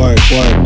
work. What?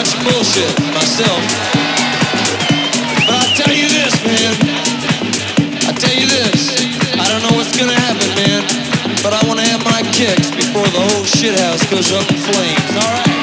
much bullshit myself. But I'll tell you this, man. I'll tell you this. I don't know what's gonna happen, man. But I wanna have my kicks before the whole shithouse goes up in flames, alright?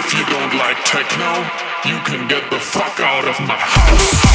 If you don't like techno, you can get the fuck out of my house.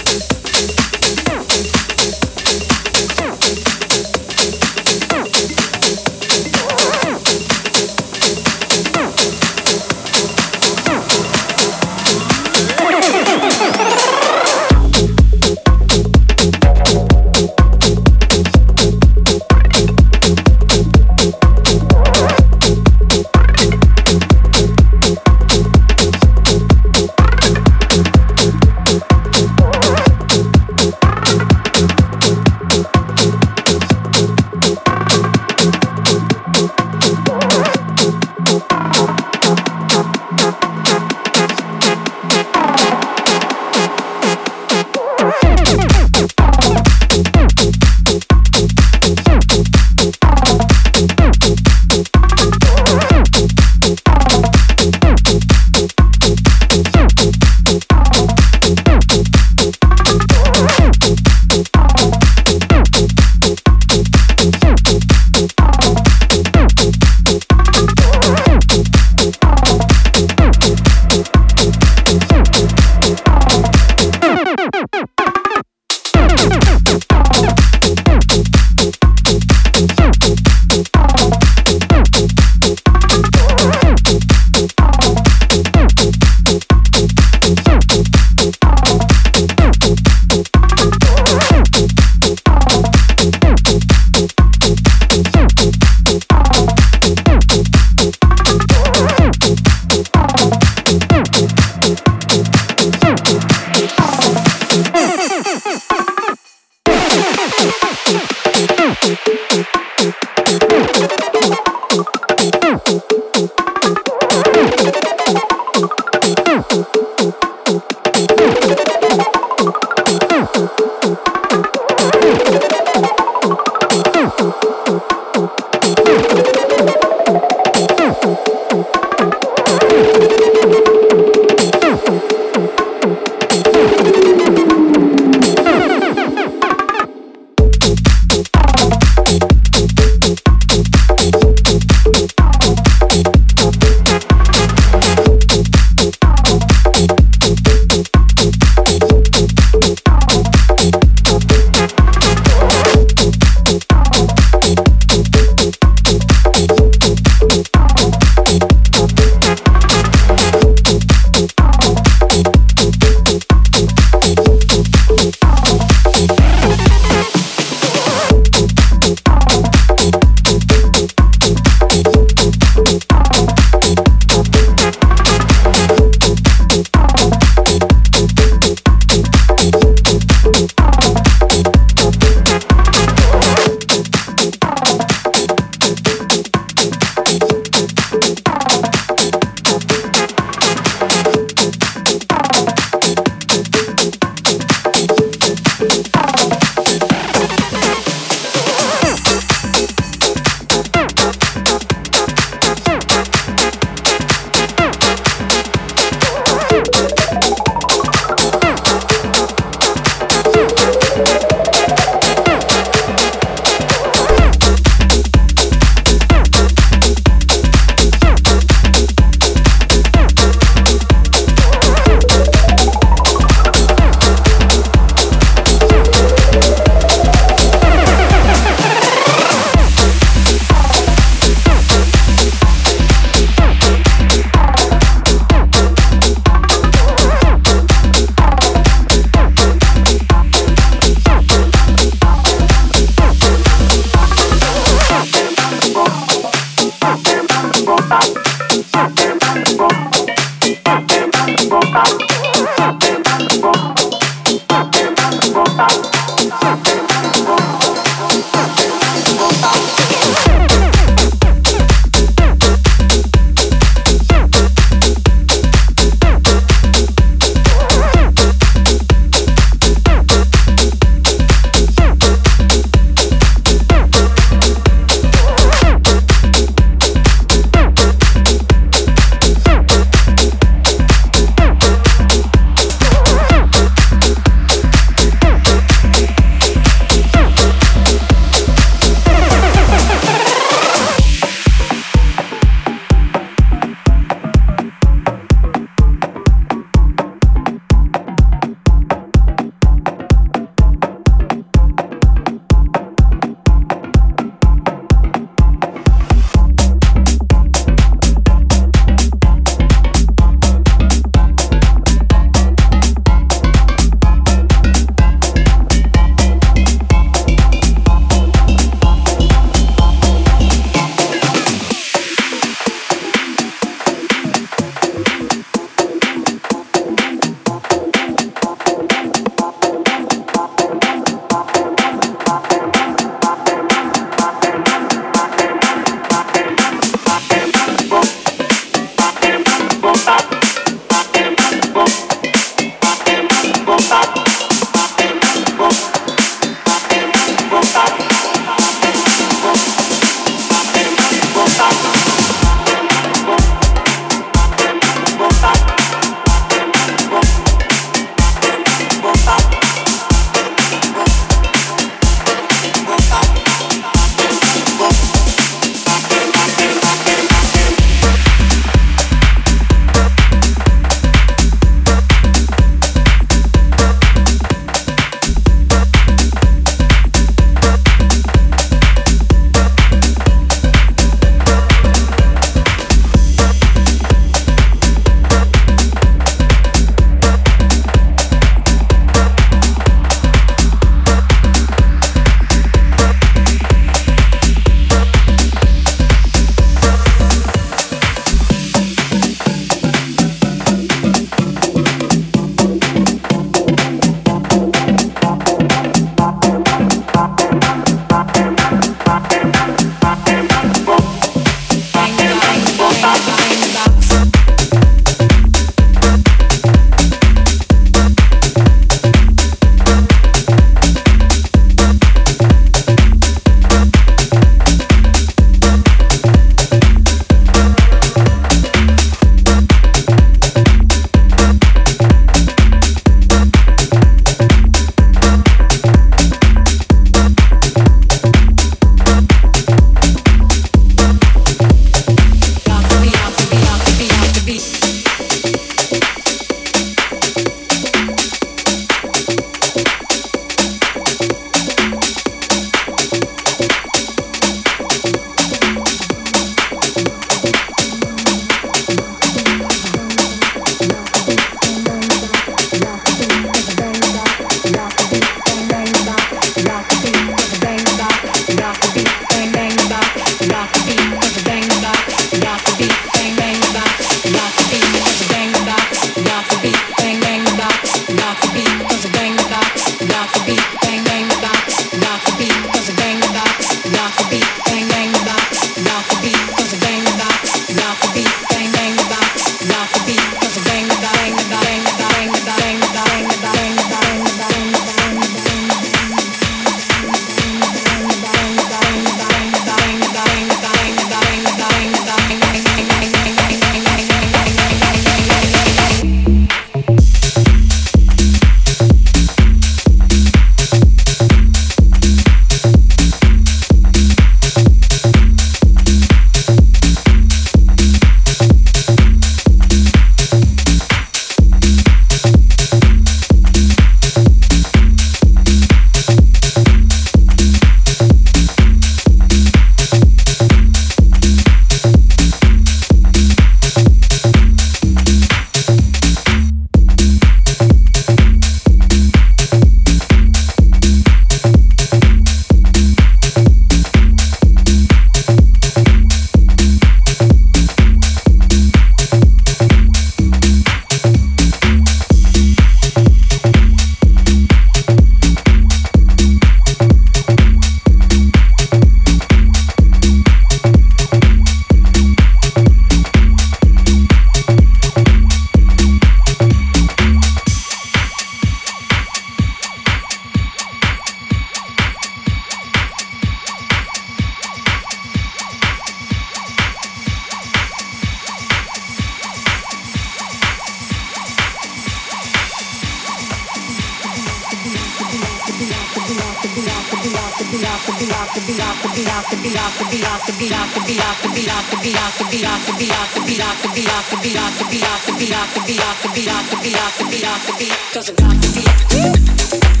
Be off the beat, doesn't have to be.